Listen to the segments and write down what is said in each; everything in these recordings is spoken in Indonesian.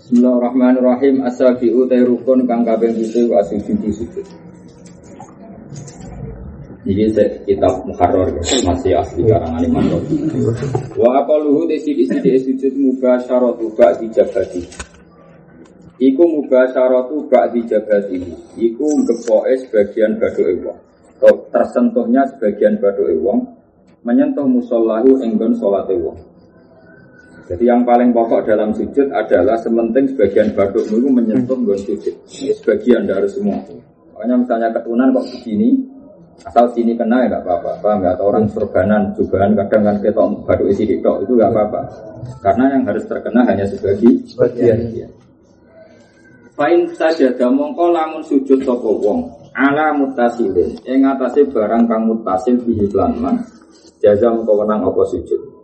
Bismillahirrahmanirrahim. Asrabi'u tairukun kang kabeh pitu asujudi sujud. Jadi kitab Muharrar masih asli karangan Imam Nawawi. Wa qaluhu tasididi sujud mubasyaratu ba'di jabati. Iku mubasyaratu ba'di jabati. Iku ngepoke sebagian bathuke wong. Tersentuhnya sebagian bathuke wong menyentuh musallahu enggon salate wong. Jadi yang paling pokok dalam sujud adalah sementing sebagian batukmu itu menyentuh nggon sujud. Ini sebagian, tidak harus semua. Makanya misalnya ketunan kok begini, asal sini kena ya nggak apa-apa. Paham nggak? Atau orang serbanan, cobaan kadang kan kita batuk isi diktok itu nggak apa-apa. Karena yang harus terkena hanya sebagian. Fain saja damongko lamun sujud sapa wong ala mutasilin. Ing atase barang kang mutasil bihi lan man. Jaza mongko wenang apa sujud.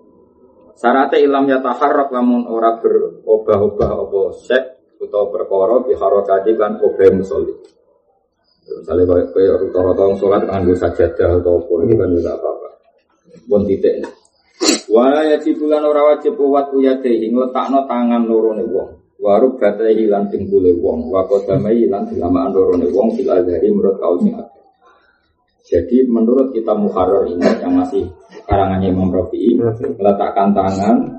Syaratnya ilam yataharrak lamun ora berobah-obah apa syek atau perkara biharokati kan obah musolli. Misalnya kaya rata-rata sholat nganggo sajadah atau apa itu kan tidak apa-apa. Pun titik. Wala yajibulan ora wajib uwat uyadehi ngletakno tangan lorone wong. Warub batehi lan dengkule wong, wa qadamai lan dilamaan lorone wong bil azhari menurut kaul sing akeh. Jadi menurut kitab Muharrar ini yang masih karangannya Imam Rafi'i, meletakkan tangan,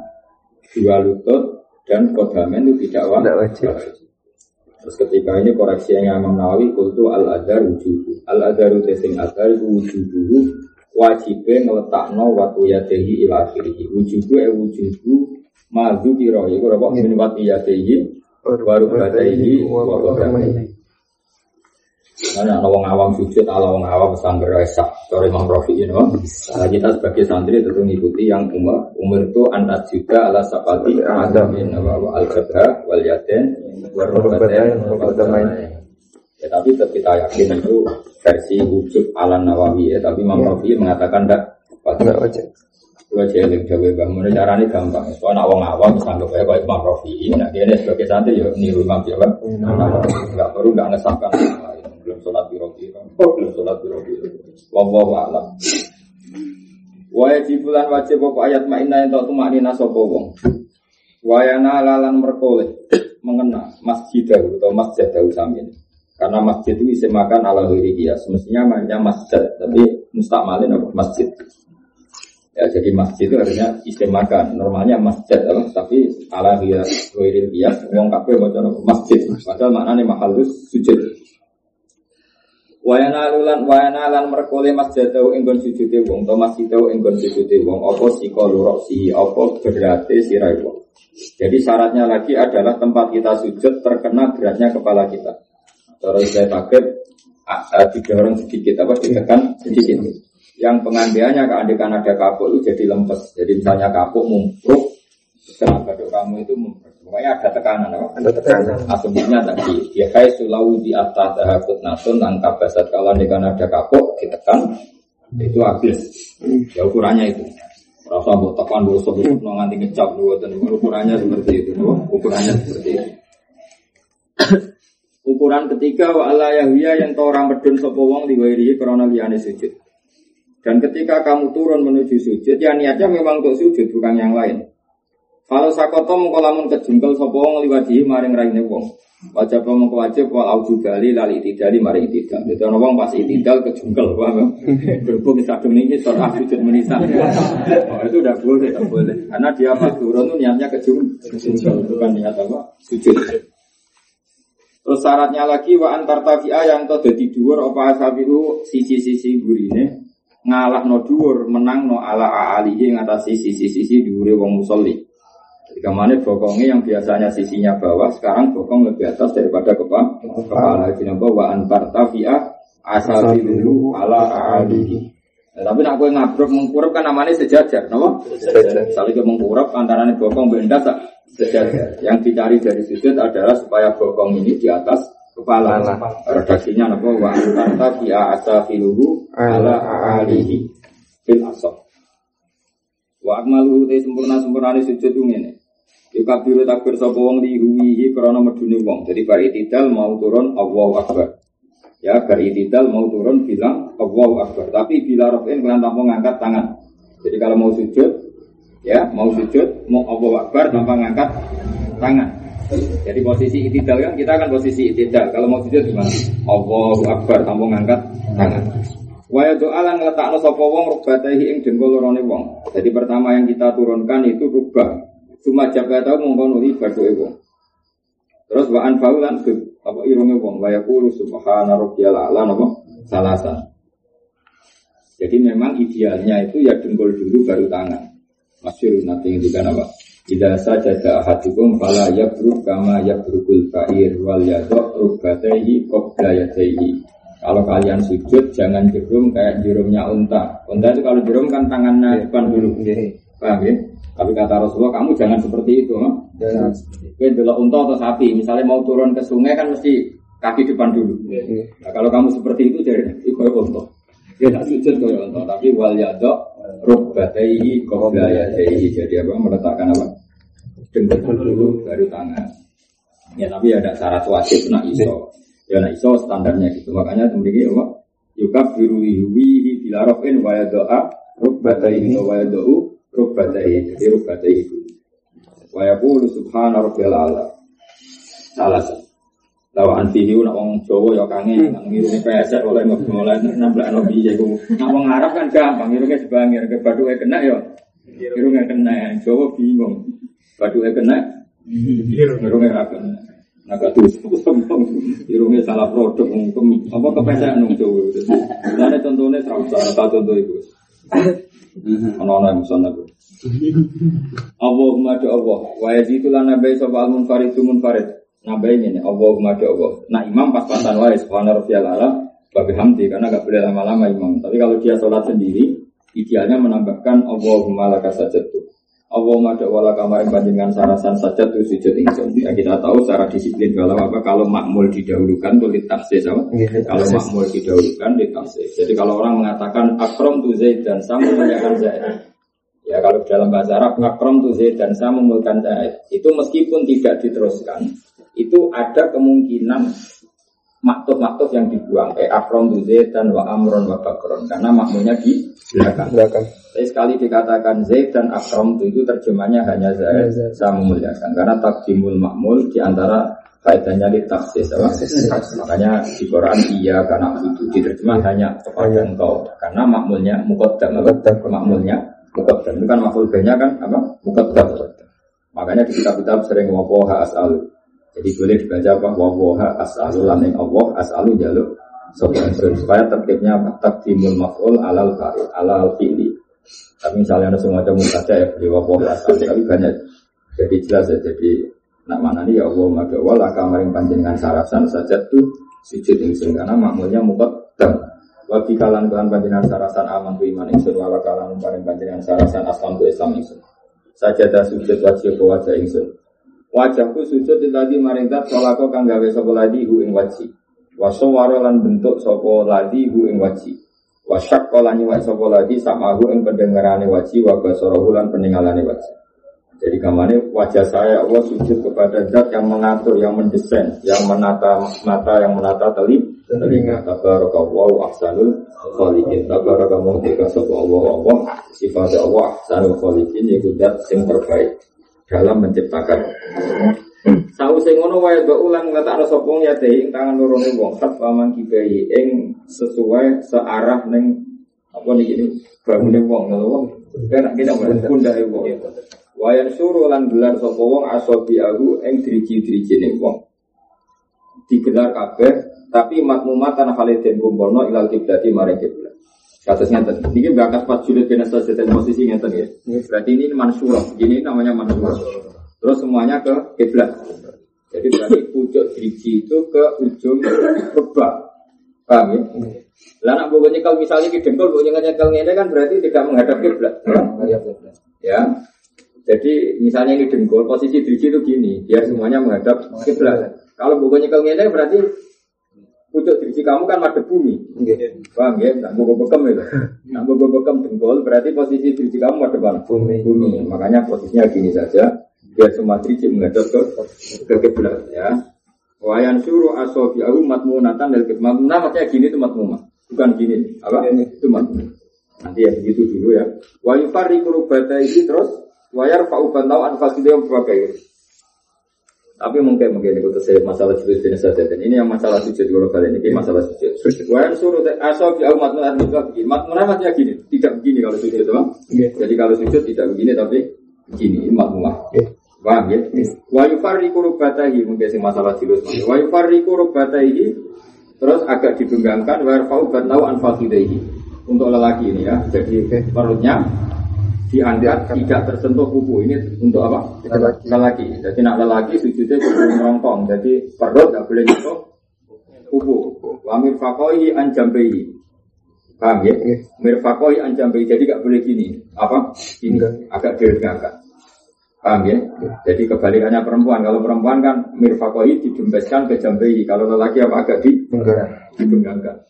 dua lutut, dan qadamain itu tidak wajib. Terus ketika ini koreksinya Imam Nawawi, kultu al-adhar wujudu. Al-adhar tesing adhar wujudu, wajibnya meletakno watu yadehi ila akhirih. Wujudu, ma'adhu kirohi. Kurapok min watu yadehi, waru badahi, waru badahi. Karena orang awam sujud, orang awam pesangger esak. Sorry Imam Rafi'i, no? Kita sebagai santri tentu mengikuti yang umur itu antas juga ala sapati adamin wa al-qadha wal yaden wa rubaten wa qadamain. Ya tapi kita yakin itu versi wujud ala Nawawi ya. Tapi Imam Rafi'i mengatakan tidak wajib. Wajib yang jawab bagaimana caranya gampang. Soalnya orang awam pesangger kayak Imam Rafi'i. Nah dia sebagai santri ya niru Imam Jawa. Tidak perlu tidak ngesahkan belum sholat biro-biro, wallahu a'lam. Wajibulan wajib pokok ayat ma'inna yang tak tumaknina sapa wong. Wayana lalan merkoleh mengena masjidahu atau masjidahu samin. Karena masjid itu disemakan ala hiriya, semestinya namanya masjid, tapi mustakmalin apa masjid. Ya jadi masjid itu artinya disemakan, normalnya masjid tapi ala hiriya, wong kabeh maca masjid, padahal maknane mahallus sujud. Wayana lan merkole masjidau enggon sujudé wong to masjidau enggon sujudé wong apa sikalo roksi apa berate sirai wong. Jadi syaratnya lagi adalah tempat kita sujud terkena beratnya kepala kita. Cara saya takbir tiga orang sedikit apa ditekan sedikit. Yang pengandiannya keandekan ada kapuk itu jadi lempes. Jadi misalnya kapuk mumpruk setelah badok kamu itu mumpruk. Pokoknya ada tekanan, apa? Ada tekanan. Asumsinya tadi, ya kaya sulau di atas hakut nasun, angka basat kalau dengan ada kapok ditekan, itu habis. Ya ukurannya itu. Rasa buat tekan dulu sebelum nanti ngecap dulu dan ukurannya seperti itu, ukurannya seperti itu. Ukuran ketiga wa'ala yahwiya yang torang bedun sopowong diwairihi karena liyane sujud. Dan ketika kamu turun menuju sujud, ya niatnya memang untuk sujud bukan yang lain. Kalau sakoto mongko lamun kejengkel sapa wong liwadihi maring raine wong. Wajib mongko wajib wal aujudali lali tidali maring tidak. Dadi ana wong pas tidal kejengkel wae. Berhubung sadung niki ora sujud menisa. Oh itu udah boleh, tak boleh. Karena dia pas turun tuh niatnya kejengkel bukan niat apa? Sujud. Terus syaratnya lagi wa antar tafi'a yang to dadi dhuwur apa asabiru siji-siji burine ngalahno dhuwur menangno ala alihi ngatasi siji-siji dhuwure wong musolli. Jika mana bokongnya yang biasanya sisinya bawah, sekarang bokong lebih atas daripada kepala. Kenapa? Wa antar tafiah asal dulu ala alihi. Tapi nak kau ngabrok mengkurap kan namanya sejajar, no? Saling mengkurap antara bokong benda sejajar. Yang dicari dari sudut adalah supaya bokong ini di atas kepala. Redaksinya apa? Wa antar tafiah asal dulu ala alihi. Fil asal. Wa akmalu te sempurna-sempurnane sujud ngene. Jika biru takbir sapa wong dihuwihi karena medune wong. Jadi bar itidal mau turun Allahu Akbar. Ya bar itidal mau turun bilang Allahu Akbar. Tapi bila rafin kan tanpa ngangkat tangan. Jadi kalau mau sujud ya mau Allahu Akbar tanpa ngangkat tangan. Jadi posisi itidal kan, kita akan posisi itidal. Kalau mau tidur gimana? Allahu Akbar, tanpa ngangkat tangan. Waya doa lan ngletakno sapa wong rubatahi ing dengkul lorone wong. Jadi pertama yang kita turunkan itu rubah. Cuma jaga tau mongko nuli badoke wong. Terus wa anfa'u lan apa irunge wong waya qulu subhana rabbiyal a'la napa salasa. Jadi memang idealnya itu ya dengkul dulu baru tangan. Masyhur nanti itu kan apa? Idza sajada ahadukum fala yabruk kama yabrukul ba'ir wal yadru rubatahi qabla yadayhi. Kalau kalian sujud jangan jerum kayak jerumnya unta. Unta itu kalau jerum kan tangannya depan dulu, paham ya? Tapi kata Rasulullah kamu jangan seperti itu, kan? Jangan. Kalau unta atau sapi, misalnya mau turun ke sungai kan mesti kaki depan dulu. Nah, kalau kamu seperti itu jadi kayak unta. Dia tak sujud kayak unta, tapi wal yadok rubbatai qabla yadai. Jadi abang meletakkan apa? Dengkul dulu baru tangan. Ya tapi ada syarat wajib nak iso. Ya nah iso standarnya gitu. Makanya temriki apa? Yukab biruwihi bilarafin wa yada'a rubbatayhi wa yada'u rubbatayhi. Jadi rubbatayhi itu. Wa yaqulu subhana rabbil a'la. Salah. Lawan video nak wong Jawa ya kangen nang ngirune pesek oleh ngobolan nang blakno piye iku. Nak wong Arab kan gampang ngirune dibangir ke bathuke kena ya. Ngirune kena Jawa bingung. Bathuke kena ngirune ra kena. Naga tuh sombong, irungnya salah produk, mungkin apa kepesan nunggu. Ada contohnya terasa, ada contoh itu. Anak-anak yang sana tu. Allahumma Allah, wajib itu lah nabi soal munfarid tu munfarid. Nabi ini, Allahumma Allah. Nah imam pas-pasan wajib, subhanallah, babi hamdi, karena agak boleh lama-lama imam. Tapi kalau dia solat sendiri, idealnya menambahkan Allahumma laka sajadtu. Allahumma da'wala kamarin panjenengan sarasan saja tu sujud ingsun. Ya, kita tahu secara disiplin kalau apa kalau makmul didahulukan tu litafsir sama. Kalau makmul didahulukan litafsir. Jadi kalau orang mengatakan akram tu Zaid dan Sam memuliakan Zaid. Ya kalau dalam bahasa Arab akram tu Zaid dan Sam memuliakan Zaid. Itu meskipun tidak diteruskan, itu ada kemungkinan maktub-maktub yang dibuang akram tu Zaid dan wa amron wa bakron karena makmulnya di belakang. Sekali dikatakan Zaid dan Akram itu terjemahnya hanya Zaid sama memuliakan karena takdimul makmul diantara kaitannya di taksis makanya di Quran iya karena itu diterjemah hanya kepada engkau karena makmulnya muqaddam makmulnya muqaddam itu kan makhluknya kan apa muqaddam makanya di kitab-kitab sering wawoha as'alu jadi boleh dibaca apa wawoha as'alu laning Allah as'alu jaluk supaya tertibnya takdimul maf'ul alal fa'il alal fi'li. Tapi misalnya ada semua macam saja ya beli wabah asal tapi banyak jadi jelas ya jadi nak mana ni ya Allah maka wala kamaring panjenengan sarasan saja tu sujud ingsun karena makmulnya muqaddam wabi kalan kalan panjenengan sarasan aman tu iman ingsun wala kalan karing panjenengan sarasan aslam tu islam ingsun saja dah sujud wajib wajah ingsun wajahku sujud tadi maringkat solako kanggawe sopo ladi hu ing wajib wasowarolan bentuk sopo ladi hu ing wajib wasyak kolani wa sokoladi samahu yang pendengarane wajib wa basorohu lan peninggalane wajib. Jadi kamane wajah saya Allah sujud kepada zat yang mengatur, yang mendesain, yang menata mata, yang menata telinga. Tabarakallahu ahsanul khaliqin. Tabarakallahu ahsanul khaliqin. Sifat Allah ahsanul khaliqin yaitu zat yang terbaik dalam menciptakan. Sausé ngono wae do ulang ngatakno sapa ya dhewe ing tangan lorone wong sak paman kibai ing sesuai searah ning apa niki bangune wong lho kan nek nek pundahe wong wae suruh lan gelar sapa wong asobi aku ing driji-drijine wong digelar kabeh tapi matmumatan haliden kumpulna ilal kiblati maring kiblat kasusnya tadi niki bakat pas judul penasa setan posisi ngeten ya berarti ini mansyurah ini namanya mansyurah. Terus semuanya ke kiblat. Jadi berarti pucuk driji itu ke ujung rubah. Paham ya? Lah nak pokoknya kalau misalnya di dengkul pokoknya nyekel ngene kan berarti tidak menghadap kiblat. Ya. Jadi misalnya ini dengkul posisi driji itu gini, biar semuanya menghadap kiblat. Kalau pokoknya nyekel ngene berarti pucuk driji kamu kan madhep bumi. Paham ya? Nak mbok bekem itu. Nak mbok bekem dengkul berarti posisi driji kamu madhep bumi. Makanya posisinya gini saja. Biar semua driji menghadap ke kiblat ya. Wayan suruh asobi aku matmunatan dari kiblat. Nah maksudnya gini itu matmumah, bukan gini. Apa? Itu matmumah. Nanti ya begitu dulu ya. Wayu farikurubata ini terus wayar fauban tau anfasidayam berbagai. Tapi mungkin itu masalah sujud jenis saja. Dan ini yang masalah sujud kalau kalian ini masalah sujud. Wahan suruh asal biar umat menahan juga begini. Umat menahannya gini, tidak begini kalau sujud itu. Jadi kalau sujud tidak begini tapi begini umat menahan. Paham ya? Wa yufarriqu rukbatahi mungkin sing masalah sujud. Wa yufarriqu rukbatahi terus agak dibenggangkan wa yarfa'u batnahu an fakhidaihi. Untuk lelaki ini ya. Jadi perutnya diangkat tidak tersentuh kuku ini untuk apa? Lelaki. Jadi nak lelaki sujudnya kuku merontong. Jadi perut tidak boleh nyentuh kuku. Wa mirfaqaihi an jambaihi. Paham ya? Mirfaqaihi an jambaihi. Jadi tidak boleh gini. Apa? Gini. Agak diregangkan. Paham ya? Jadi kebalikannya perempuan. Kalau perempuan kan mirfaqaihi didembeskan ke jambaihi. Kalau lelaki apa agak dibenggangkan.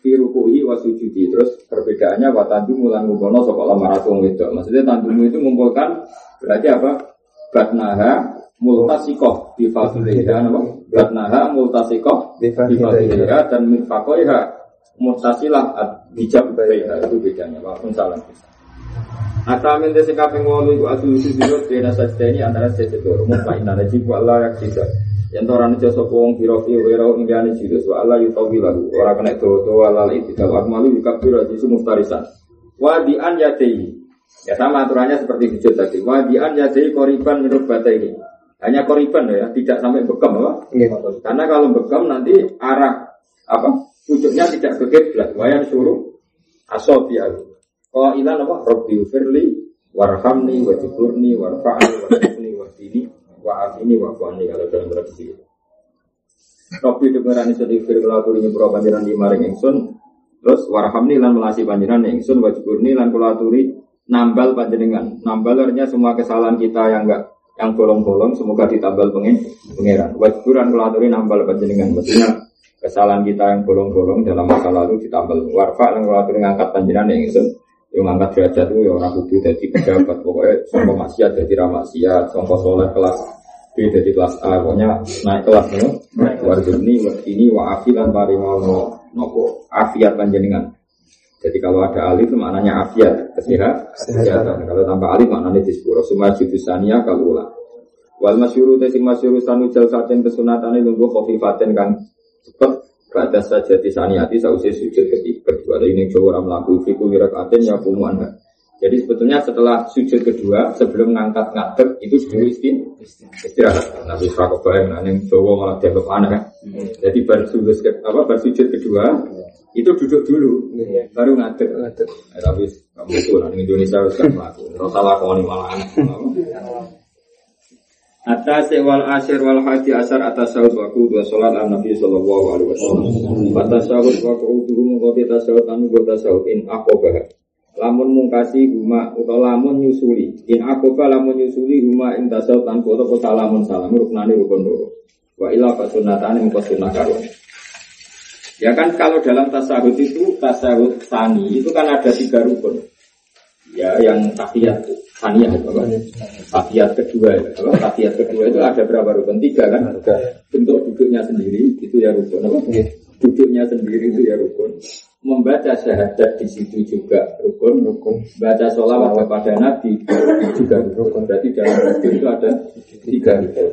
Fi ruku'i wa sujudi. Terus perbedaannya wa tandumu lan ngumpulna sapa lamaratung itu. Maksudnya tandumu itu mengumpulkan berarti apa? Batnaha multasiqah bi fadliha apa? Batnaha multasiqah bi fadliha dan mirfaqaiha muttasilah bijam baina itu bedanya. Waalaikum salam. Atamin desa kaping 8 iku asujud dirut dene sajadane antara sujud loro mumpai nang iki wala yakida. Yang orang itu sokong kirofi wero ingani jilus wa Allah yutawwi lalu orang kena doa lal itu dalam malu dikabur jisu mustarisan wadian yadei ya sama aturannya seperti sujud tadi wadian yadei koriban menurut bata ini hanya koriban ya tidak sampai bekam apa karena kalau bekam nanti arah apa pucuknya tidak berkiblat wayan suruh asobial kalau ilan apa Robbiufirli warhamni wajiburni warfa'ni warhamni wahdini Wa'af ini wa'af ini kalau dalam tradisi itu Nopi dengeran iso dikir kelaburi nyebro panjiran di maring ingsun terus warhamni lan melasi panjiran ingsun wajiburni lan kulaturi nambal panjenengan nambalernya semua kesalahan kita yang bolong-bolong semoga ditambal pengeran wajiburan kulaturi nambal panjenengan maksudnya kesalahan kita yang bolong-bolong dalam masa lalu ditambal warfa lan kulaturi ngangkat panjiran ingsun yang angkat derajat itu ya orang kudu jadi pejabat pokoknya sangka maksiat jadi ramaksiat sangka soleh kelas B jadi kelas A pokoknya naik kelas naik warjuni ini wa'afilan parimawno nopo afiat panjenengan jadi kalau ada alif maknanya afiat kesehatan kalau tanpa alif maknanya dispuro semua judusania kalula wal masyuru tesing masyuru sanu jalsatin kesunatane lungguh kofifatin kan cepet Baca saja di saniyati sausnya sujud ketiga kedua. Ini jauh orang melaku fikul mirakatin ya kumuan. Jadi sebetulnya setelah sujud kedua sebelum mengangkat ngadeg itu dulu istirahat. Nabi Faqobaim neng jauh malah dianggap aneh. Jadi bersujud kedua itu duduk dulu baru ngadeg. Tapi kamu tuh neng Indonesia harus melaku. Rosalah kau ni malah aneh. Atas wal asyir wal hadi asar atas saud waku dua salat an Nabi sallallahu alaihi wasallam. Atas saud waku turun ngodi atas saud anu goda saud in aqobah. Lamun mungkasi huma utawa lamun nyusuli. In aqobah lamun nyusuli huma in tasawud an kota salamun salam ruknane rukun loro. Wa ila fa sunnatane mung sunnah karo. Ya kan kalau dalam tasawuf itu tasawuf tsani itu kan ada 3 rukun. Ya yang tahiyat saniyah apa? Tahiyat kedua ya. Kalau tahiyat kedua itu ada berapa rukun? 3 kan? Bentuk duduknya sendiri itu ya rukun. Duduknya sendiri itu ya rukun. Membaca syahadat di situ juga rukun. Baca sholawat kepada Nabi juga rukun. Berarti dalam rukun itu ada 3 rukun.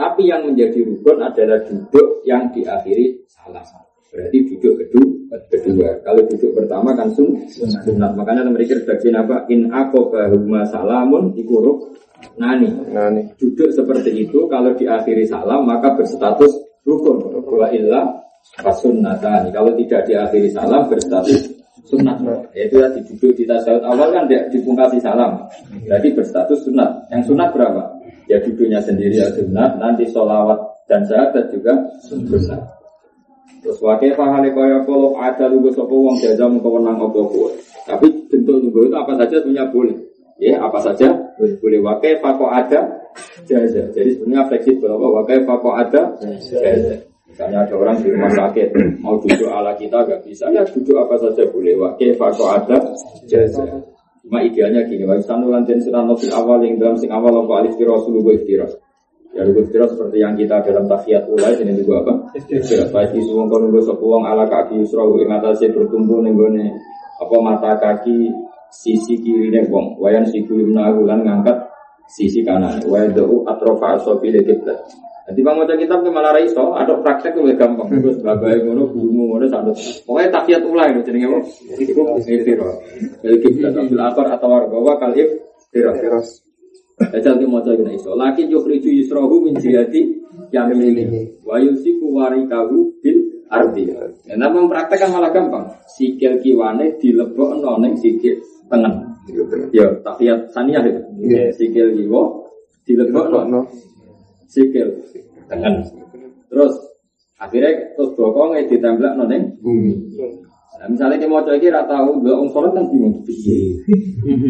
Tapi yang menjadi rukun adalah duduk yang diakhiri salam. Berarti duduk kedua. Kalau duduk pertama kan sunat. Makanya mereka bagian apa? In aqobahuma salamun ikuruk nani. Duduk seperti itu kalau diakhiri salam maka berstatus rukun. Wa illa fasunnatani. Kalau tidak diakhiri salam berstatus sunat. Yaitu ya duduk di tasawuf awal kan tidak dipungkasi salam. Jadi berstatus sunat. Yang sunat berapa? Ya duduknya sendiri ya sunat. Nanti sholawat dan syahadat juga sunat. Terus wakai fahale kaya kalau ada lugu sopo wong jaza mengkawenang opo-opo. Tapi bentuk lugu itu apa saja sebenarnya boleh. Ya apa saja boleh wakai fako ada jaza. Jadi sebenarnya fleksibel apa wakai fako ada jaza. Misalnya ada orang di rumah sakit mau duduk ala kita enggak bisa. Ya duduk apa saja boleh wakai fako ada jaza. Cuma idealnya gini wa sanu lan den sirano fil awal ing dalam sing awal apa alif rasulullah istirahat. Ya rukun istirahat seperti yang kita dalam tahiyat ulai ini juga apa? Istirahat bagi suwung kono sopo wong ala kaki yusra ing atase bertumpu ning gone apa mata kaki sisi kiri ne wong wayan sikil menawa lan ngangkat sisi kanan wa da'u atrafa asabi lekiblat Nanti bang mau kitab ke malah raiso, ada praktek lebih gampang. Terus bagai mono, guru mono, satu. Pokoknya takiat ulang itu jenenge apa? Ikut istiro. Jadi kita ambil akor atau warbawa kalif tiros. Jadi mau coba kita iso. Laki jokricu yusrohu minjiyati yang ini. Wayusiku warikahu bil ardi. Nah, mempraktekkan malah gampang. Sikil kiwane dilebok noneng sikil tengen. Ya, takiat saniyah itu. Sikil kiwo dilebok noneng sikil tengen. Terus akhirnya terus bokongnya ditembelak noneng bumi. Nah, misalnya kita mau coba ini rata uang sholat kan bingung.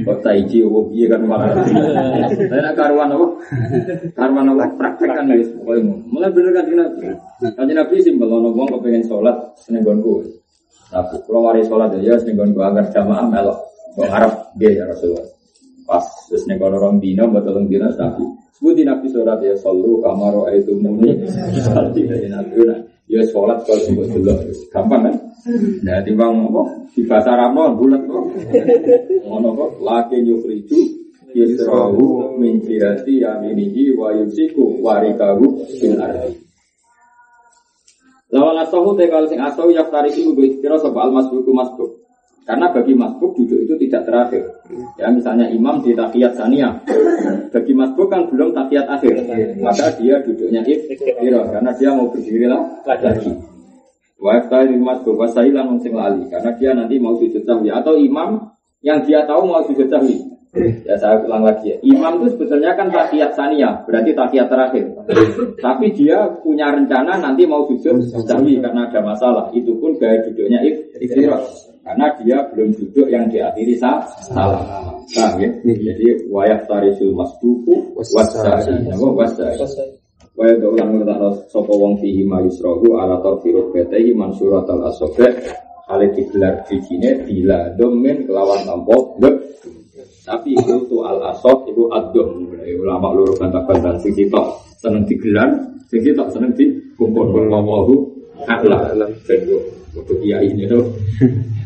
Kok taiji uang biaya kan malah. Karena karuan apa? Karuan apa? Praktekkan guys. Mulai bener kan Nabi. Kan Nabi simbol orang kepengen sholat senenggonku. Tapi kalau hari sholat ya senenggonku agar jamaah melok. Kalau Arab dia ya Rasulullah. Pas senenggon orang dino betul dino tapi. Sebuti Nabi sholat ya solu kamaro itu muni. Seperti dari Nabi. Ya sholat kalau sebut dulu gampang kan? Nah timbang apa? Di bahasa Ramon bulat kok. Ono kok laki nyufridu yusrahu min jirati yaminihi wa yusiku warikahu bin ardi. Lawala sahu tekal sing asau yaftariku bukira sebab al-masbuku masbuk. Karena bagi masbuk duduk itu tidak terakhir. Ya misalnya imam di takiyat saniyah. Bagi masbuk kan belum takiyat akhir. Maka dia duduknya iftira karena dia mau berdiri lagi. Wa iftaril masbuk wa sahilan mung sing lali karena dia nanti mau sujud sahwi atau imam yang dia tahu mau sujud sahwi. Ya saya ulang lagi ya. Imam itu sebetulnya kan takiyat saniyah, berarti takiyat terakhir. Tapi dia punya rencana nanti mau sujud sahwi karena ada masalah. Itu pun gaya duduknya iftira. Karena dia belum duduk yang diakhiri salah. Paham ya? Jadi wayah tarisul masduku wasdai. Napa wasdai? Wayah ulang ngertos sapa wong fihi maisrohu ala tarfirul batahi mansuratal asobe ale digelar dijine bila domen kelawan tampo. Tapi itu al asob itu adom. Ulama loro bantah-bantah sing ditok seneng digelar, sing ditok seneng dikumpul-kumpul wahu aklah lan fedho. Untuk kiai ini tuh.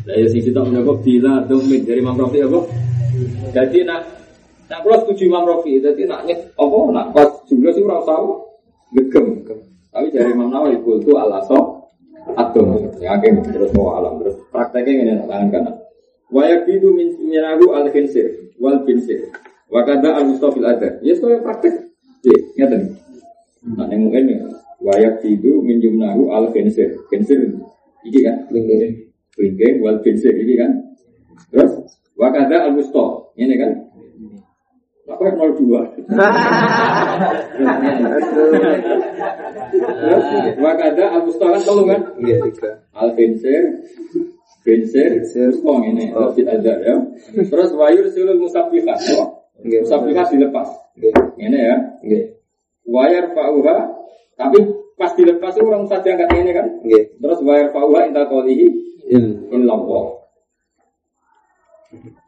Saya sih kita menjawab bila domen dari Imam Rafi apa? Jadi nak kalau setuju Imam Rafi, jadi naknya apa? Nak pas jumlah sih orang tahu gegem. Tapi dari Imam Nawawi itu alasoh atom. Yakin terus mau alam terus prakteknya ini nak tangan kanan. Wajib itu minahu al kinsir wal kinsir. Wakanda al mustafil ada. Ya sekolah praktek. Ya tadi. Nak nenguin ya. Wajib itu minahu al kinsir kinsir. Iki kan Bingkai buat bincang ini kan. Terus wakanda al-mustoh ini kan. Aku 02. Terus wakanda al-mustoh kan tolong kan. Al-bincang kong ini. Terus wayur silul musabbiqah. Musabbiqah dilepas. Ini ya. Wayar fa'uha. Tapi pas dilepas itu orang saja angkat ini kan. Terus wayar fa'uha inta qolihi in lompo.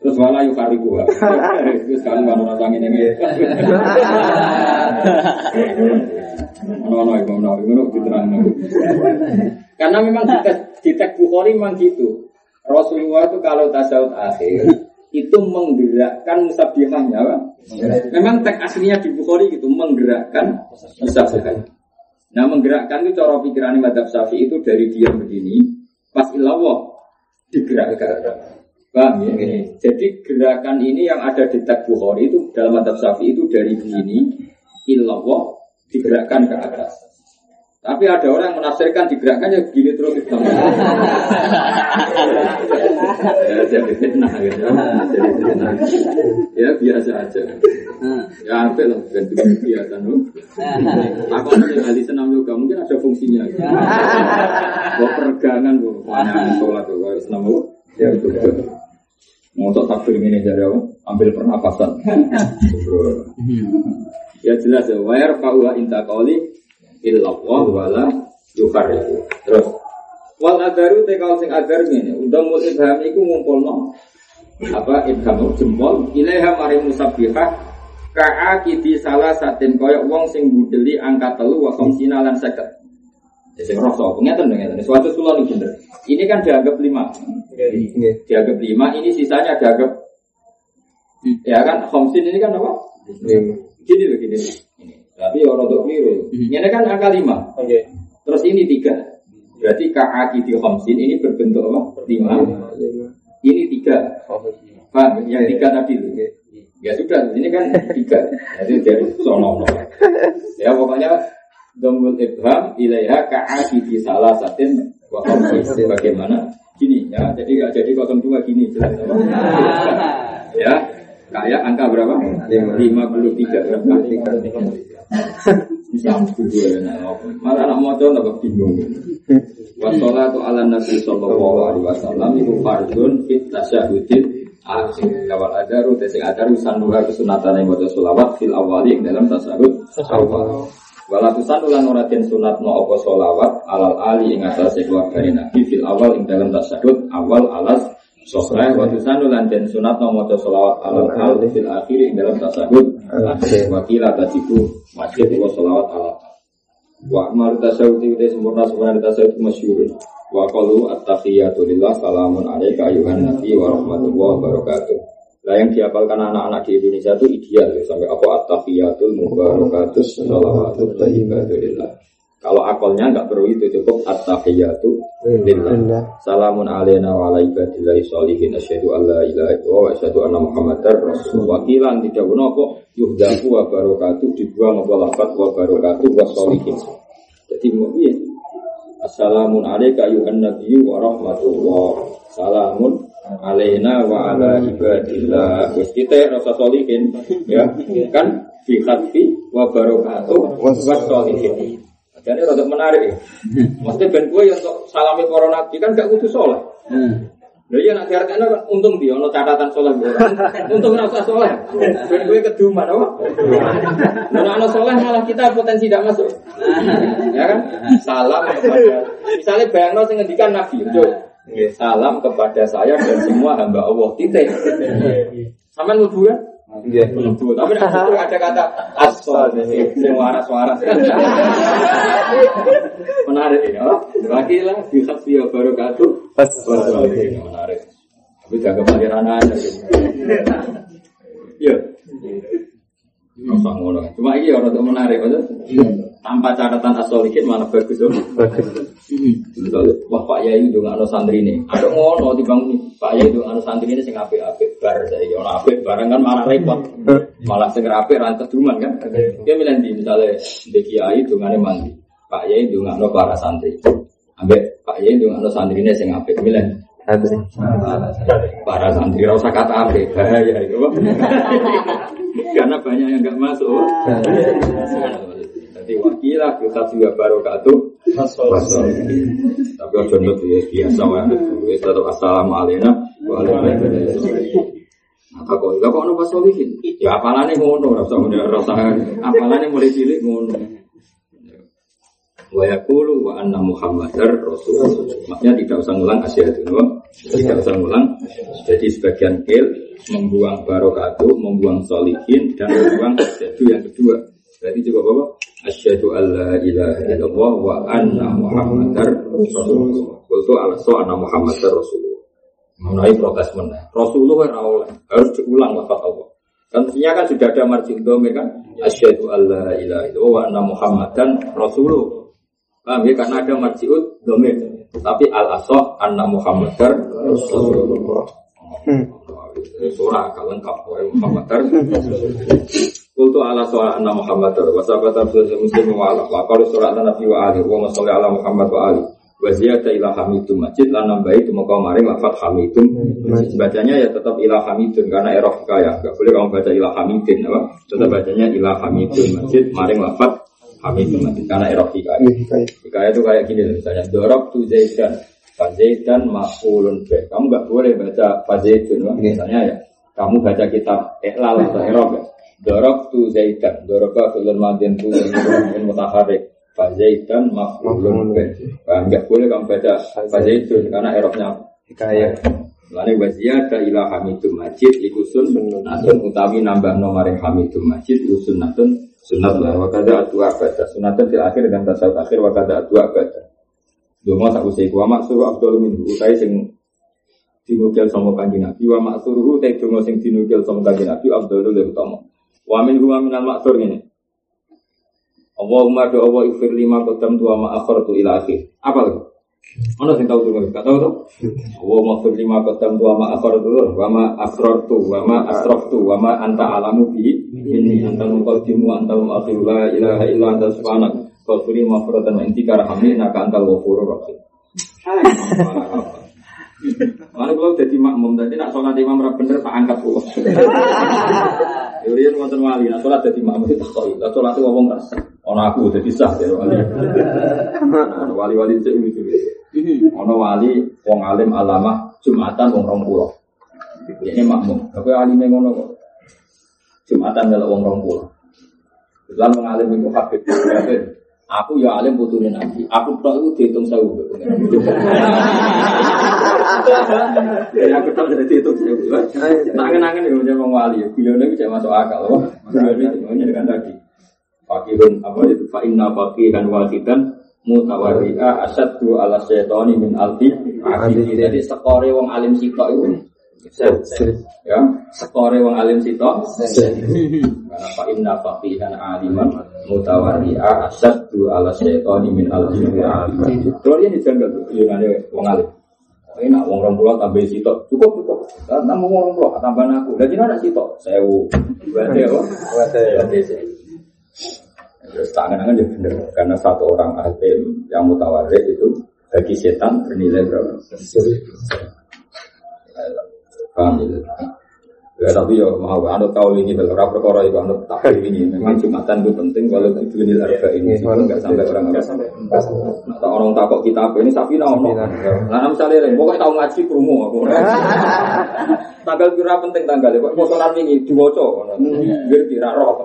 Terus malah yuk hari gua. Terus kan baru datang ini. No, diterangkan. Karena memang di tek Bukhari memang gitu. Rasulullah itu kalau tasawuf akhir itu menggerakkan musabbihahnya. Memang tek aslinya di Bukhari gitu menggerakkan musabbihah. Nah menggerakkan itu cara pikiran Madzhab Syafi'i itu dari dia begini. Pas ilawah digerak-gerak, paham ya? Jadi gerakan ini yang ada di Kitab Bukhari itu dalam Madzhab Syafi'i itu dari begini ilawah digerakkan ke atas. Tapi ada orang yang menafsirkan digerakkannya begini terus Islam. Jadi fitnah gitu, ya biasa aja. Ya apa lah, ganti kegiatan tu. Aku ada ahli senam yoga mungkin ada fungsinya. Buat pergangan tu, banyak sholat tu, kalau senam tu, ya betul. Untuk takbir ini jadi apa? Ambil pernafasan. Ya jelas ya. Wajar fahuwa intakoli. Illallah wala yukhariku. Terus wal adaru tekal sing adar ngene undang mul ibham iku ngumpulno apa ibham jempol ilaiha mari musabbihah ka'aqidi salasatin kaya wong sing budeli angka 3 wa 50 lan 50. Sing roso ngeten ngeten suatu sulon iki bener. Ini kan dianggap 5. Nggih, dianggap 5 ini sisanya dianggap ya kan 50 ini kan apa? Gini loh gini. Tapi orang untuk miru. Ini kan angka 5. Okay. Terus ini 3. Berarti ka'akidil khamsin ini berbentuk apa? 5. Ini 3. Paham? Yang 3 tadi. Ya sudah, ini kan 3. Jadi dari sono. Ya pokoknya dhammul ibham ilaiha ka'akidil salasatin wa khamsin bagaimana? Gini ya, jadi enggak jadi 02 gini jelas apa? Ya. Kayak angka berapa? 53 berapa? 53. Islam kedua nak. Malah nak maca ndak bingung. Wa sholatu ala nabi sallallahu alaihi wasallam iku fardun fit tasyahudin akhir. Kawal adaru tesing adaru sanduha kesunatane maca selawat fil awali ing dalam tasyahud awal. Walatusan ulan ora den sunatno apa selawat alal ali ing atase keluargane nabi fil awal ing dalam tasyahud awal alas Sosrai watusanu lanten sunat nomoto solawat alal al fil akhir ing dalam tasawuf akhir wakilah tadiku masjid wa solawat alal wa amar tasawuf itu sempurna sempurna tasawuf masyhur wa qalu at-tahiyatu lillah salamun alaika ayyuhan nabi wa rahmatullahi wa barakatuh. Lah yang dihafalkan anak-anak di Indonesia itu ideal sampai apa at-tahiyatul mubarakatus salawatut thayyibatu lillah. Kalau akalnya enggak perlu itu cukup at-tahiyatu lillah. Salamun alaina wa ala ibadillahi sholihin asyhadu an la ilaha illallah wa asyhadu anna muhammadar rasulullah. Kilan tidak ono kok yuhdaku wa barakatuh dibuang apa lafaz wa barakatuh wa sholihin. Jadi mukmin ya. Assalamun alayka ayyuhan nabiyyu wa rahmatullah. Salamun alaina wa ala ibadillah. Wis kita rasa sholihin ya. Kan fi khatfi wa barakatuh wa sholihin. Jadi rada menarik ya. Mesti ben kowe ya untuk salami para nabi kan gak kudu saleh. Lha iya nek diartekno untung dia ono catatan saleh. Untung ora usah saleh. Ben kowe keduman apa? Nek ana saleh malah kita potensi tidak masuk. Ya kan? Salam kepada misalnya bayangno sing ngendikan nabi, yo. Nggih, salam kepada saya dan semua hamba Allah. Titik. Sampeyan mlebu kan? Iya, betul. Tapi ada kata asal jadi suara-suara. Menarik ya. Bagilah bisa dia baru katu. Menarik. Tapi jaga pangeran aja. Iya. Enggak ngono. Cuma iki ora tok menarik kok. Tanpa catatan asal dikit malah bagus. Wah Pak Yai ndongakno santrine. Ada ngono dibangun Pak Yai ndongakno santrine sing apik-apik bar saiki ora apik bareng kan malah repot. Malah sing apik ra keduman kan. Ya milih ndi misale ndek kiai dongane mandi. Pak Yai ndongakno para santri. Ambek Pak Yai ndongakno santrine sing apik milih. Santri. Para santri ora usah kata apik. Bahaya iku. Karena banyak yang enggak masuk. Jadi wakilah kita juga barokatuh. Tapi ojo ndut ya biasa wae. Wis tetep assalamu alaykum wa rahmatullahi. Apa kok enggak ono pas solihin. Ya apalane ngono ora usah apalane mulai cilik ngono. Wa yaqulu wa anna muhammadar rasulullah. Maksudnya tidak usah ngulang asyhadu wa tidak usah ngulang. Jadi sebagian kil membuang barokatuh, membuang solihin dan membuang asyhadu yang kedua. Jadi juga apa? Asyhadu alla ilaha illallah wa anna muhammadar rasulullah. Qultu ala anna muhammadar rasulullah. Menawi protes meneh. Rasulullah ora oleh harus diulang lafaz Allah. Tentunya kan sudah ada marji dhamir kan? Asyhadu alla ilaha illallah wa anna muhammadan rasulullah. Paham ya? Karena ada marji'ud dhamir. Tapi al-asah anna muhammadar rasulullah. Surah kalian kapolri muhammadar. Kultu ala surah anna muhammadar. Wasabatar surah muslim wa ala. Wa kalu surah anna nabi wa ali. Wa masalli ala muhammad wa ali. Wa ziyata ila hamidum majid. Lanam bayi tumaka maring lafad hamidum. Bacanya ya tetap ila hamidun. Karena erof kaya. Gak boleh kamu baca ila hamidin. Tetap bacanya ila hamidum majid. Maring lafad hamidum majid. Karena erof kaya. Kaya itu kayak gini. Misalnya dorok tu zaitan. Fazaitan maf'ulun bih. Kamu enggak boleh baca fazaitun. Misalnya ya, kamu baca kitab Iqlal atau Iqrab ya. Darabtu zaitan, darabah filun madin tu yang mutaharrik. Fazaitan maf'ulun bih. Enggak boleh kamu baca fazaitun karena Iqrabnya hikayah. Lani waziyata ila hamidum majid ikusun sunatun utawi nambah nomaring hamidum majid sunatun sunat wa kada atwa baca sunatun di akhir dan tasawuf akhir wa kada atwa baca. Dungo sakusai kuwa maksuru abdul minhu utai sing dinukil sama kanjeng Nabi wa maksuruhu utai dungo sing dinukil sama kanjeng Nabi abdul minhu utama wa minhu wa minal maksur ini Allahumma doa ighfir lima qaddamtu wa ma akhartu ila akhir. Apa lagi? Ono sing tau durung gak tau to? Allahumma ighfir lima qaddamtu wa ma akhartu wa ma asrartu wa ma asraftu wa ma anta alamu bi inni anta al-qaddimu anta al-akhir la ilaha illa anta subhanak faghfirli maghfiratan wa intika rahmin innaka antal ghafurur rahim. Kalau kalau jadi makmum tadi nak sholat imam bener tak angkat pula. Yurian wonten wali nak sholat jadi makmum tak kau. Nak sholat tu wong rasa. Orang aku jadi sah jadi wali. Wali-wali itu ini. Orang wali wong alim alamah jumatan wong rompuloh. Ini makmum. Tapi alim yang mana kok? Jumatan adalah wong rompuloh. Islam mengalim itu habib. Aku ya alim putune nabi. Aku tok iku diitung 1000. Ya aku tok dadi diitung 1000. Tak kenangan yo menyang wali. Guyone iki masuk akal. Guyone dimenye dengan tadi. Fakirun apa itu fa inna baqiran waqitan mutawarri'a asaddu ala syaitani min alfi. Jadi skore wong alim sitok iku ya, skore wong alim sitok. Karena fa inna faqiran aliman mutawari'a asaddu ala syaitani min al-jinna Dorian di janggal itu yang ada orang alim ini nak orang pulau tambahin sitok cukup tambah orang pulau tambahan aku dan ini ada sitok sewu berarti terus tangan-tangan dia benar karena satu orang alim yang mutawari itu bagi setan bernilai berapa paham gitu. Ya, tapi ya mau anut kau ini berapa perkara itu anut tak ini memang jumatan itu penting kalau itu nilai harga ini enggak sampai orang enggak sampai atau orang takok kita apa ini tapi ono nah misalnya pokoknya tahu ngaji krungu aku tanggal pira penting tanggal kok poso lan wingi diwaca ngono nggih dira roh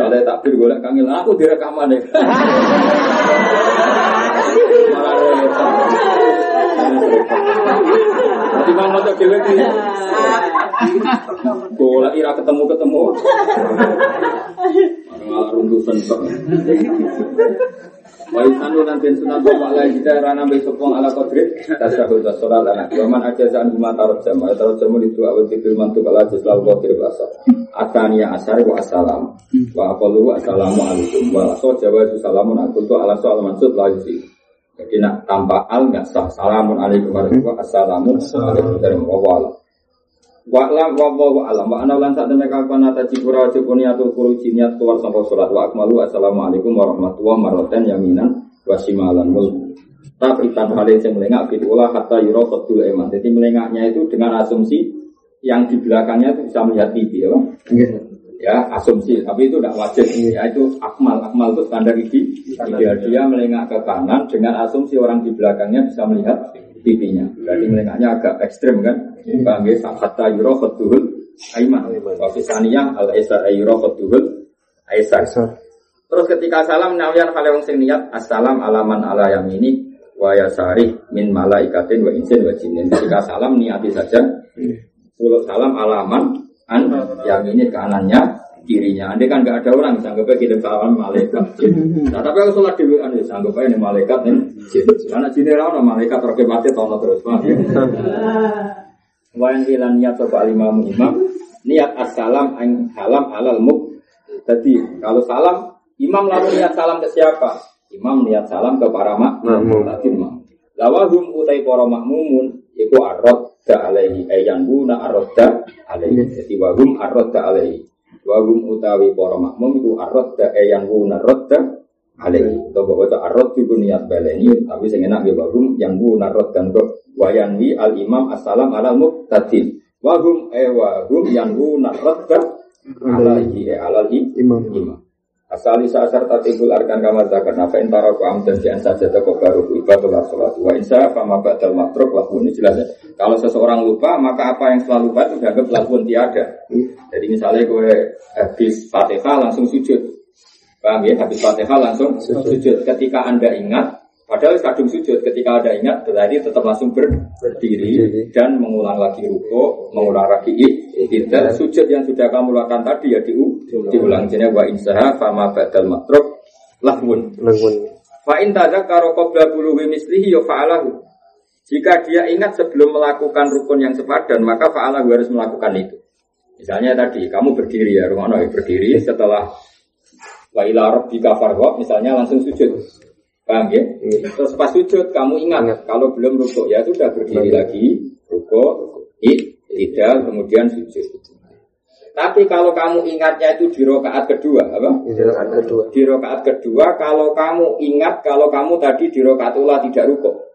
soalnya takbir golek kangil aku direkamane malah di mana tu kira kira, bola ira ketemu, malah rundusan tak. Waisanu nanti sunat bawa lagi kita rana besokong ala kodrit. Tasrahul tasrahul anak. Waman aja jangan cuma taruh jamu itu awal tidur mantuk ala jislau kodrit basah. Atania asari wa assalam. Wa apalu wa assalamu alaikum. Wa so jawab salamun aku tu ala soal maksud lagi. Jadi nak tambah al enggak sah. Assalamualaikum warahmatullahi wabarakatuh. Assalamualaikum warahmatullahi wabarakatuh. Wa'lam wallahu a'lam. Wa ana lan sadana kalpana tajibura jukuniatul kuruji niat keluar sangka salat wa akmalu. Assalamualaikum warahmatullahi wabarakatuh. Yaminan wa shimalan mul. Tapi tan hale sing melengak bitulah hatta yuraqatul iman. Jadi melengaknya itu dengan asumsi yang di belakangnya itu bisa melihat TV ya. Ya asumsi, tapi itu tidak wajib. Ya itu akmal itu standar TV. Dia melengak ke kanan dengan asumsi orang di belakangnya bisa melihat TV-nya. Berarti melengaknya agak ekstrem kan? Bangge sakata yuro fatul aiman. Wafisaniyah al esar ayuro fatul esar. Terus ketika salam nawian halewang sing niat assalam alaman ala yang ini wa yasarih min malaikatin wa insin wa jinin. Ketika salam niati saja. Pulau salam alaman. An yang ini kanannya kirinya. Andai kan enggak ada orang sanggupnya kirim salam malaikat. Nah, tapi aku sholat dulu andai sanggupnya ini malaikat nih. Karena sini orang malaikat terkait mati tahun terus. Wayan ilan niat coba alimamu imam niat assalam an halam alal muk. Jadi kalau salam imam lalu niat salam ke siapa? Imam niat salam ke para makmum. Lawahum utai para makmumun iku arrot da alaihi ayan guna arroda alaihi jadi wahum arroda alaihi wahum utawi para makmum itu arroda ayan guna arroda alaihi atau bahwa itu arrot juga niat baleni tapi saya enak ya wahum yang guna arroda wayanwi al imam assalam ala muqtadin wahum wahum yang guna arroda alaihi alaihi imam asal isa serta tibul arkan kama zakat nafa entara ku amdan di ansa jata kobaru ibadullah sholat wa insya fama badal matruk lakun ini jelas ya kalau seseorang lupa maka apa yang selalu lupa itu dianggap lakun tiada jadi misalnya gue habis fatihah langsung sujud paham ya habis fatihah langsung sujud ketika anda ingat padahal kadung sujud ketika ada ingat berarti tetap langsung berdiri dan mengulang lagi rukuk mengulang lagi tidak sujud yang sudah kamu lakukan tadi ya diulang jenenge wa insaha fama badal matruk lahun fa in tadzakara qabla buluwi mislihi ya fa'alahu jika dia ingat sebelum melakukan rukun yang sepadan maka fa'alahu harus melakukan itu. Misalnya tadi kamu berdiri ya, Rumano ya berdiri setelah wa ila rabbika farghab misalnya langsung sujud. Paham ya? Terus pas sujud kamu ingat kalau belum rukuk ya sudah berdiri lagi, rukuk, tidak kemudian sujud. Tapi kalau kamu ingatnya itu di rakaat kedua, apa? Di rakaat kedua kalau kamu ingat kalau kamu tadi di rakaat ula tidak rukuk.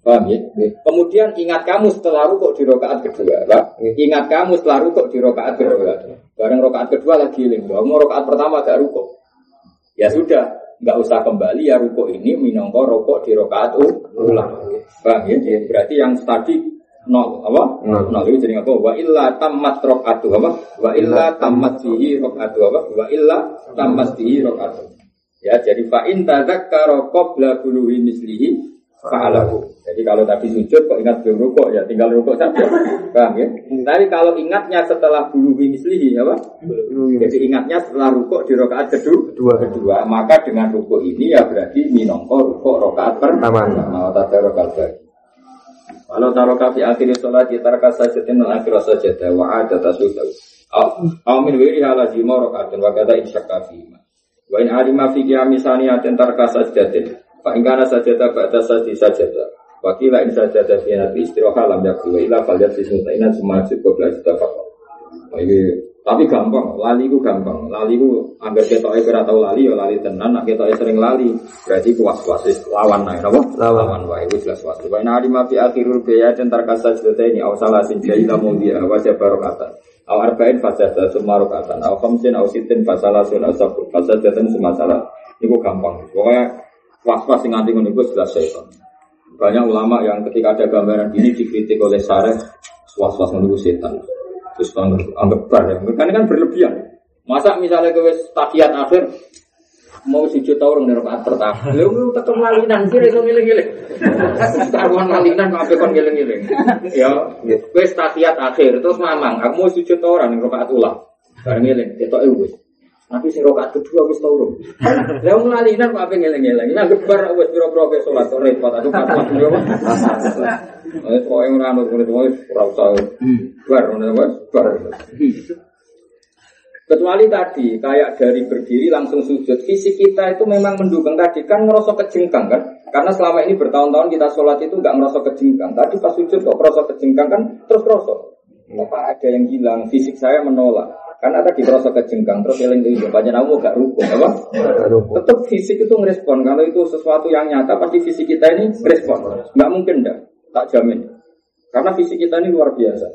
Paham ya? Kemudian ingat kamu setelah rukuk di rakaat kedua, apa? Ingat kamu setelah rukuk di rakaat kedua. Bareng rakaat kedua lagi eling, mau rakaat pertama gak rukuk. Ya sudah, enggak usah kembali ya rukuk ini minangka rukuk di rakaat ula. Paham ya? Berarti yang tadi nol apa? Nol itu jadi apa? Wa illa tammat rakaatu apa? Wa illa tammat fihi rakaatu apa? Wa illa tammat fihi rakaatu. Ya, jadi fa in tadzakkara qabla buluhi mislihi fa'alahu. Jadi kalau tadi sujud kok ingat belum rukuk ya tinggal rukuk saja. Paham ya? Tapi kalau ingatnya setelah buluhi mislihi apa? Jadi ingatnya setelah rukuk di rakaat kedua, maka dengan rukuk ini ya berarti minangka rukuk rakaat pertama. Mau tadza rakaat kalau taroka fi akhir salat taraka sajdatin al akhir sajdah wa adata sujud aw min ghairi halazi marqatan wa kada insyaqafi wa in alima fi qiyami saniyatin taraka sajdatin fa in kana sajdah ba'da sajdi sajdah wa qila in sajdah fi anati istiraha lam yaqul illa fal yasjud inna sumasid qabla istafaq. Tapi gampang, laliku gampang. Laliku anggar ketoke ora tau lali ya lali tenan, nek ketoke sering lali, berarti kuwas-kuwas lawan naik apa? Lawan wae wis jelas wae. Wa inna alima fi akhirul bayat entar kasajdateni aw salasin jaila mumbiya wa jabarokatan. Aw arba'in fasajdah sumarokatan. Aw khamsin aw sitin fasalasun asabul fasajdatun sumasalat. Iku gampang. Pokoke was-was sing nganti ngono iku jelas setan. Banyak ulama yang ketika ada gambaran ini dikritik oleh syarah was-was ngono setan. Terus anggap bar, karena kan berlebihan. Masa misalnya kewes takiat akhir mau sujud orang dari rakaat pertama, lalu tetap lalinan sih, itu ngiling-ngiling. Taruhan lalinan sampai kon ngiling-ngiling. Ya, kewes takiat akhir, terus mamang, aku mau sujud orang dari rakaat ulang, bareng ngiling, ketok wes. Nanti si rakaat kedua wes taurung. Lalu lalinan sampai ngiling-ngiling. Anggap bar wes biro-biro ke sholat sore, patah tuh patah tuh. Kau yang ramai kulit wes, rasa bar. Kecuali tadi kayak dari berdiri langsung sujud, fisik kita itu memang mendukung tadi kan ngerasa kejengkang kan? Karena selama ini bertahun-tahun kita sholat itu nggak ngerasa kejengkang. Tadi pas sujud kok ngerasa kejengkang kan? Terus ngerasa. Apa ada yang hilang? Fisik saya menolak. Karena tadi ngerasa kejengkang terus eling-eling jawabannya kamu gak rukun apa? Tetap fisik itu ngerespon. Kalau itu sesuatu yang nyata pasti fisik kita ini ngerespon. Nggak mungkin dah. Tak jamin. Karena fisik kita ini luar biasa.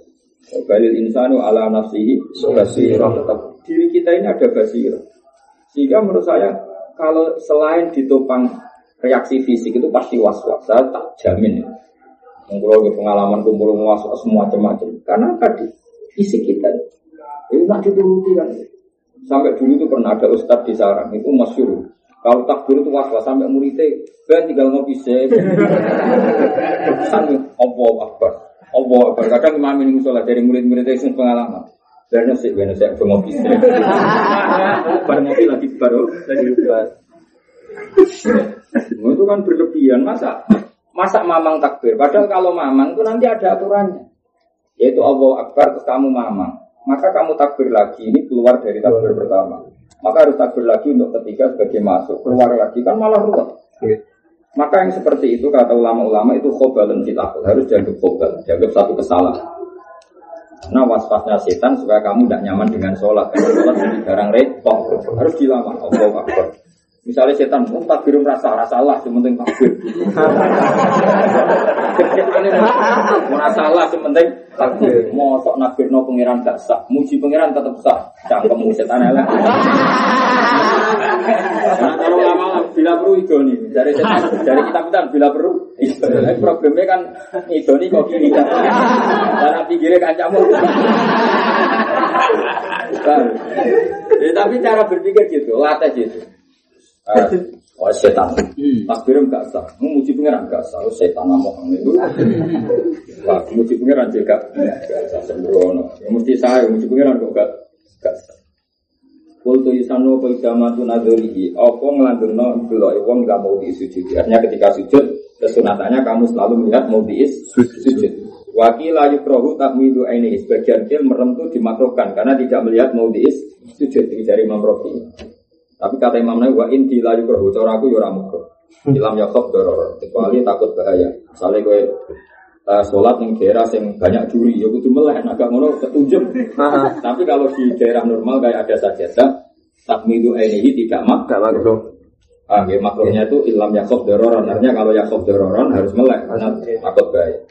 Balil insanu ala nafsihi basirah. Tetap diri kita ini ada basirah. Sehingga menurut saya kalau selain ditopang reaksi fisik itu pasti was-was. Saya tak jamin. Mengulangi pengalaman kumpul was-was macam-macam. Karena tadi fisik kita itu nak dituruti kan. Sampai dulu itu pernah ada ustaz di sarang itu masyhur. Kalau takbir itu was-was sampai muridnya ben tinggal ngopi sik. Sambil Allahu Akbar. Kadang imam ning musala dari murid-muridnya sing pengalaman. Derno sik ben sik ngopi sik. Bar ngopi lagi baru lagi lupa. Itu kan berlebihan masa mamang takbir. Padahal kalau mamang itu nanti ada aturannya. Yaitu Allahu Akbar terus kamu mamang. Maka kamu takbir lagi ini keluar dari takbir pertama. Maka harus takbir lagi untuk ketiga sebagai masuk. Keluar lagi kan malah ruwet. Maka yang seperti itu kata ulama-ulama itu khobalun fitakul. Harus jaga khobal, jaga satu kesalahan. Nah was-wasnya setan supaya kamu tidak nyaman dengan sholat. Karena sholat jadi garang repot. Harus dilaman. Allahu Akbar. Misalnya setan, takbir merasa-rasalah sementing takbir. Merasa-rasalah sementing takbir. Mosok nakbir no pengiran gak sah. Muji pengiran tetap sah. Cangkem setan elek. Nah, kalau lama-lama bila perlu idoni. Dari setan, dari kitab-kitab bila perlu. Problemnya kan idoni kok gini. Karena pinggirnya kancamu. Tapi cara berpikir gitu, latih gitu. Setan, takbiran gak sah, memuji pengeran gak sah, setan amok itu, memuji pengeran juga gak sah sembrono, mesti saya memuji pengeran kok gak sah. Kultu isanu pejamatu nadorihi, apa ngelanturno geloi wong gak mau disujudi, artinya ketika sujud Kesunatannya kamu selalu melihat mudhi'is sujud. Wakila yukrohu takmidu aini sebagian kecil merem itu dimakruhkan karena tidak melihat mudhi'is sujud dari Imam Rafi. Tapi kata Imam Nawawi wa in dila yukrohu cara aku yura mukro. Ilam yakhob doror kecuali takut bahaya. Misalnya kowe sholat di daerah yang banyak juri, ya kudu melek, agak ngono ketunjuk. Tapi kalau di daerah normal kayak ada sajadah, takmidu ainihi tidak makruh. Ah, ya, makruhnya itu ilam yakhob dororan. Artinya kalau yakhob dororan harus melek, karena takut bahaya.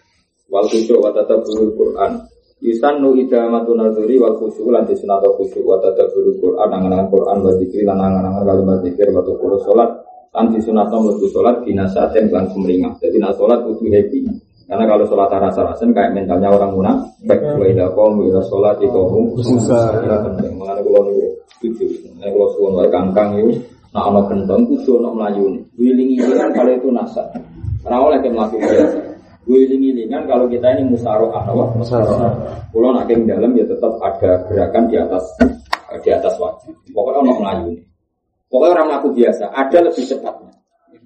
Wal khusyuk wa tadabbur Quran. Yusannu idamatu nadzuri wal khusyuk lan disunatau khusyuk wa tadabbur Quran angan-angan Quran wa dzikir lan angan-angan kalimat dzikir wa tukul salat lan disunatau mlebu salat binasaten lan sumringah. Jadi nak salat kudu happy. Karena kalau sholat rasa-rasen kayak mentalnya orang munafik, waidah kaum, waidah sholat di kaum, susah. Mengenai kalau ni, tujuh. Mengenai kalau suan waidah kangkang itu, nak anak kentang, kudu nak melayun. Wiling-wilingan kalau itu nasa. Kalau lagi melakukan biasa. Wiling-wilingan kalau kita ini musaroah, awak musaroah. Kalau nak yang dalam ya tetap ada gerakan di atas wajah. Pokoknya orang melayun. Pokoknya orang melakukan biasa. Ada lebih cepatnya.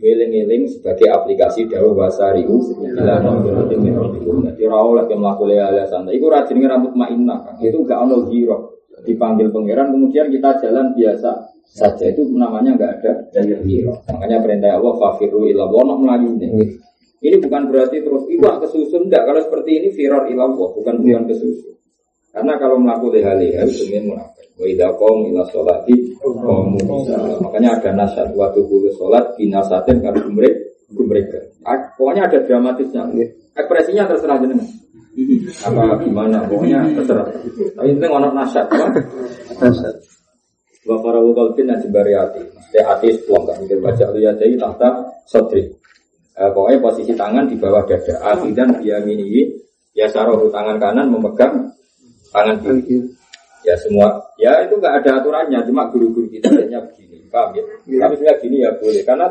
Wiling-wiling sebagai aplikasi dawa wasariu bila nonton dengan orang itu. Jadi rawol yang melakukan hal-hal santai. Iku rajin dengan rambut mainak. Itu gak ono hero. Dipanggil pangeran kemudian kita jalan biasa saja. Itu namanya enggak ada jalan hero. Makanya perintah Allah fafiru ila Allah melayu ini. Ini bukan berarti terus ibu kesusun. Enggak kalau seperti ini firor ila Allah bukan kesusun. Karena kalau melakukan hal-hal sebenarnya munafik. Wa idza qom ila sholati qom. Makanya ada nasihat waktu hulu sholat binasatin kan gumrega. Pokoknya ada dramatisnya. Ekspresinya terserah jenengan. Apa gimana pokoknya terserah. Tapi penting ono nasihat. Wa farawu qalbin najbariati. Mesti ati wong gak mikir baca liya jadi tahta sadri. Pokoknya posisi tangan di bawah dada. Aqidan biyamini ya saroh tangan kanan memegang tangan kiri, ya semua, ya itu nggak ada aturannya, cuma guru-guru kita hanya begini, paham ya? Tapi sebenarnya gini ya boleh, karena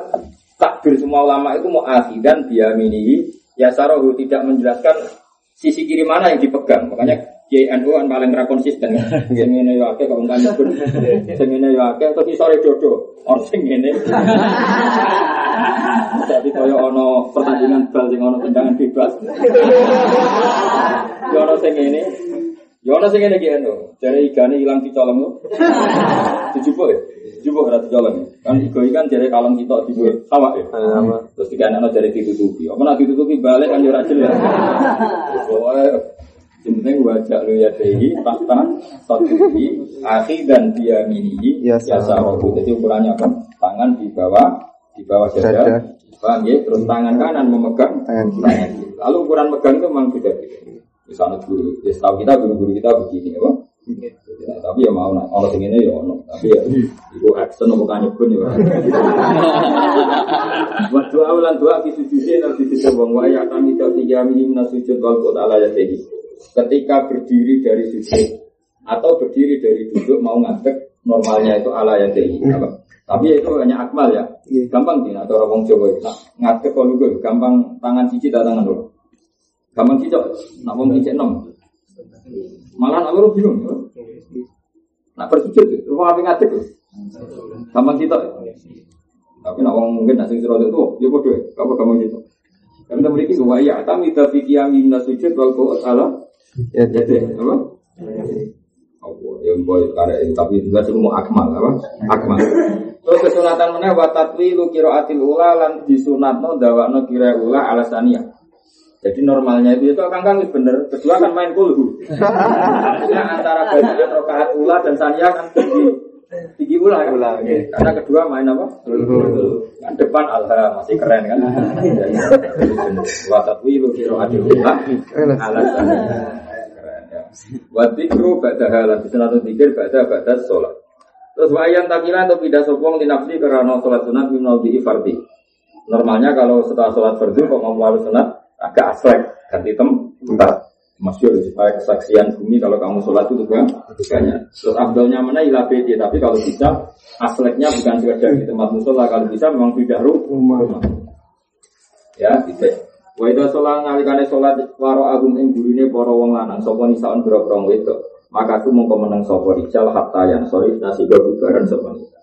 takbir semua ulama itu mau akhidan biyaminihi, ya sarohu tidak menjelaskan sisi kiri mana yang dipegang, makanya YNU kan paling rakonsisten, semene yo akeh kok ngene pun, semene yo akeh terus isore dodo, ono sing ngene. Tapi koyo ono pertandingan bal sing ono tendangan bebas, yo ono sing ngene. Yonas yang ini no, cari ikan hilang di colong lo, tujuh boh ada di colong. Kan ikan cari kalong kita tujuh, sama ya. Terus ikan anak cari ditutupi, apa nak ditutupi balik kan jurak jelas. Soalnya, penting gua ajak lu ya tadi, fakta, studi, akhi dan dia mini, biasa waktu itu ukurannya kan tangan di bawah dada, bang ya, terus tangan kanan memegang tangan kiri. Lalu ukuran megang itu memang beda-beda. Misalnya guru, ya setahu kita guru-guru kita begini, apa? Ya, tapi ya mau nak, kalau ingin ya ono, tapi ya itu action bukan nyebun ya. Waktu awalan doa di sujud nanti disebut waya kami tadi kami menasujud walqut ala yadi. Ketika berdiri dari sujud atau berdiri dari duduk mau ngadeg normalnya itu ala yadi, apa? Tapi itu hanya akmal ya, gampang sih atau orang Jawa itu ngadeg kalau gue gampang tangan siji tangan loro. Gampang kicok, nak wong kicik nom. Malah nak loro bingung. Nak bersujud, rumah api ngadeg. Gampang kicok. Tapi nak wong mungkin nak sing sira itu, ya padha, apa gampang kicok. Karena mriki waya atami tafiqiyam min sujud wal qa'at ala. Ya jadi, apa? Allah yang boy karek tapi enggak semua akmal, apa? Akmal. Terus kesunatan meneh wa tatwilu qiraatil ula lan disunatno dawakno qiraah ula alasania. Jadi normalnya itu kangkang itu bener. Kedua kan main kulhu. Nah, antara bacaan rokaat ulah dan saniyah kan tinggi ulah. Ya. Karena kedua main apa? Kulhu. Kan depan alha masih keren kan. Watatwi lukiro adilulah ala saniyah. Watikru ba'daha lan disunatun dzikir ba'da sholat. Terus wayan takilan atau pindah sopong dinafsi karena sholat sunat minal di'i fardhi. Normalnya kalau setelah sholat fardhu kok mau harus sunat agak aslek, ganti tempat masyur, supaya kesaksian bumi kalau kamu sholat itu bukannya terus abdalnya mana ilah beda, tapi kalau bisa asleknya bukan sekedar di tempat mushola, kalau bisa memang tidak rumah ya, tidak wa idha sholat ngalikane sholat waro agum ing burine para wong lanang sapa nisaun boro-borong wedok maka aku mongko meneng sapa rijal hatta yan sorif nasiba bubaran sapa nisa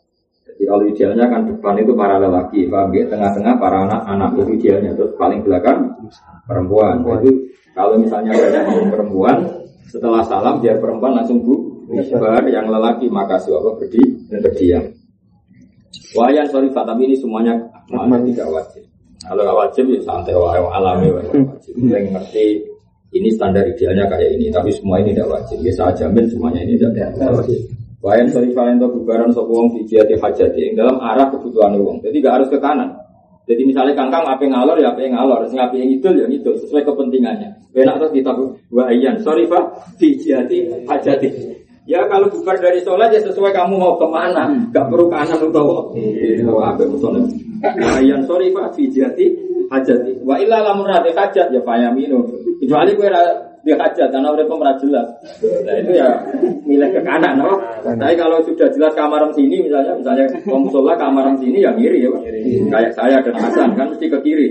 Jadi kalau idealnya kan depan itu para lelaki, paham ya? Tengah-tengah para anak-anak itu idealnya, terus paling belakang perempuan. Jadi kalau misalnya banyak perempuan, setelah salam biar perempuan langsung bubar, yang lelaki maka suara berdiam. Wayan sorry tapi ini semuanya aman tidak wajib. Kalau nggak wajib ya santai alami wajib. Saya ngerti ini standar idealnya kayak ini, tapi semua ini tidak wajib. Biasa jamin semuanya ini tidak wajib. Wayan sarifan itu bubaran sopong dijati hajati yang dalam arah kebutuhan uang. Jadi tidak harus ke kanan. Jadi misalnya kangkang apa yang ngalor ya apa yang ngalor, apa yang idul ya idul sesuai kepentingannya. Benar terus kita wayan sarifan dijati hajati. Ya kalau bubar dari sholat ya sesuai kamu mau kemana. Tidak perlu kanan atau apa misalnya. Wayan sarifan dijati hajati. Wa illa lamun rati hajat ya payaminu. Kecuali gue dia hajat, karena mereka merasa jelas. Nah itu ya milih ke kanan, no? Tapi kalau sudah jelas kamaran sini, misalnya musola kamaran sini ya kiri, ya, Pak. Kayak saya dan Hasan kan mesti ke kiri.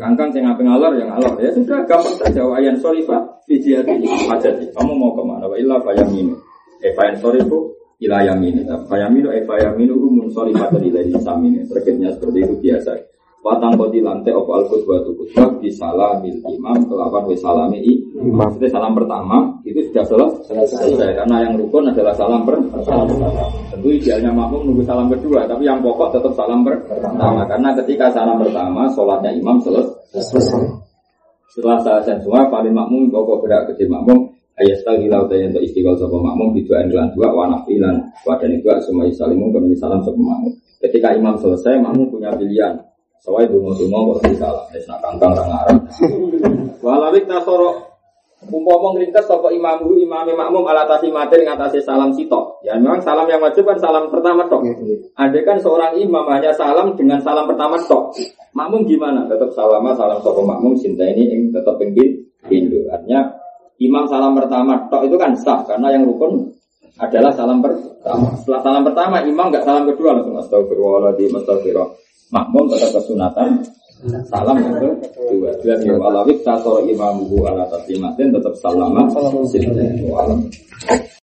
Kangkang saya ngapain ngalor, yang ngalor. Ya sudah, gampang saja. Wayan sorifah, fijiyati, hajat. Kamu mau kemana? Wa illa fayaminu. Evayan sorifu, ila yaminu. Fayaminu, efayaminu, umun sorifah, tadilah disaminu. Terkitnya seperti itu biasa. Watang koti lantai opal kutbah tukutbah bisalamil imam kelapan wisalami imam. Maksudnya salam pertama itu sudah selesai. Karena yang rukun adalah salam pertama. Tentu idealnya makmum nunggu salam kedua, tapi yang pokok tetap salam pertama. Karena ketika salam pertama sholatnya imam selesai. Setelah selesai semua paling makmum pokok gerak kecil makmum. Ayastal hilal tayen to istiqol sapa makmum biduan lan dua wa nafilan wadane dua semai salimun kami salam sapa makmum. Ketika imam selesai makmum punya pilihan. Soalnya dungu-dungu kok disalah, esna kangkang tak ngarang. Walawik tasoro umpamong ringkas sapa imamu imame makmum ala atasi mater ngatasi salam sitok. Ya memang salam yang wajib kan salam pertama tok. Andai kan seorang imam hanya salam dengan salam pertama tok. Makmum gimana? Tetap salama salam sapa makmum cinta ini ing tetap pinggir hindu. Artinya imam salam pertama tok itu kan sah karena yang rukun adalah salam pertama. Setelah salam pertama imam enggak salam kedua langsung astagfirullahaladzim astagfirullah. Makmum tetap kesunatan salam itu dua. Jadi walawik tasor imamuhu ala tasimatin tetap salam. Wassalamualaikum.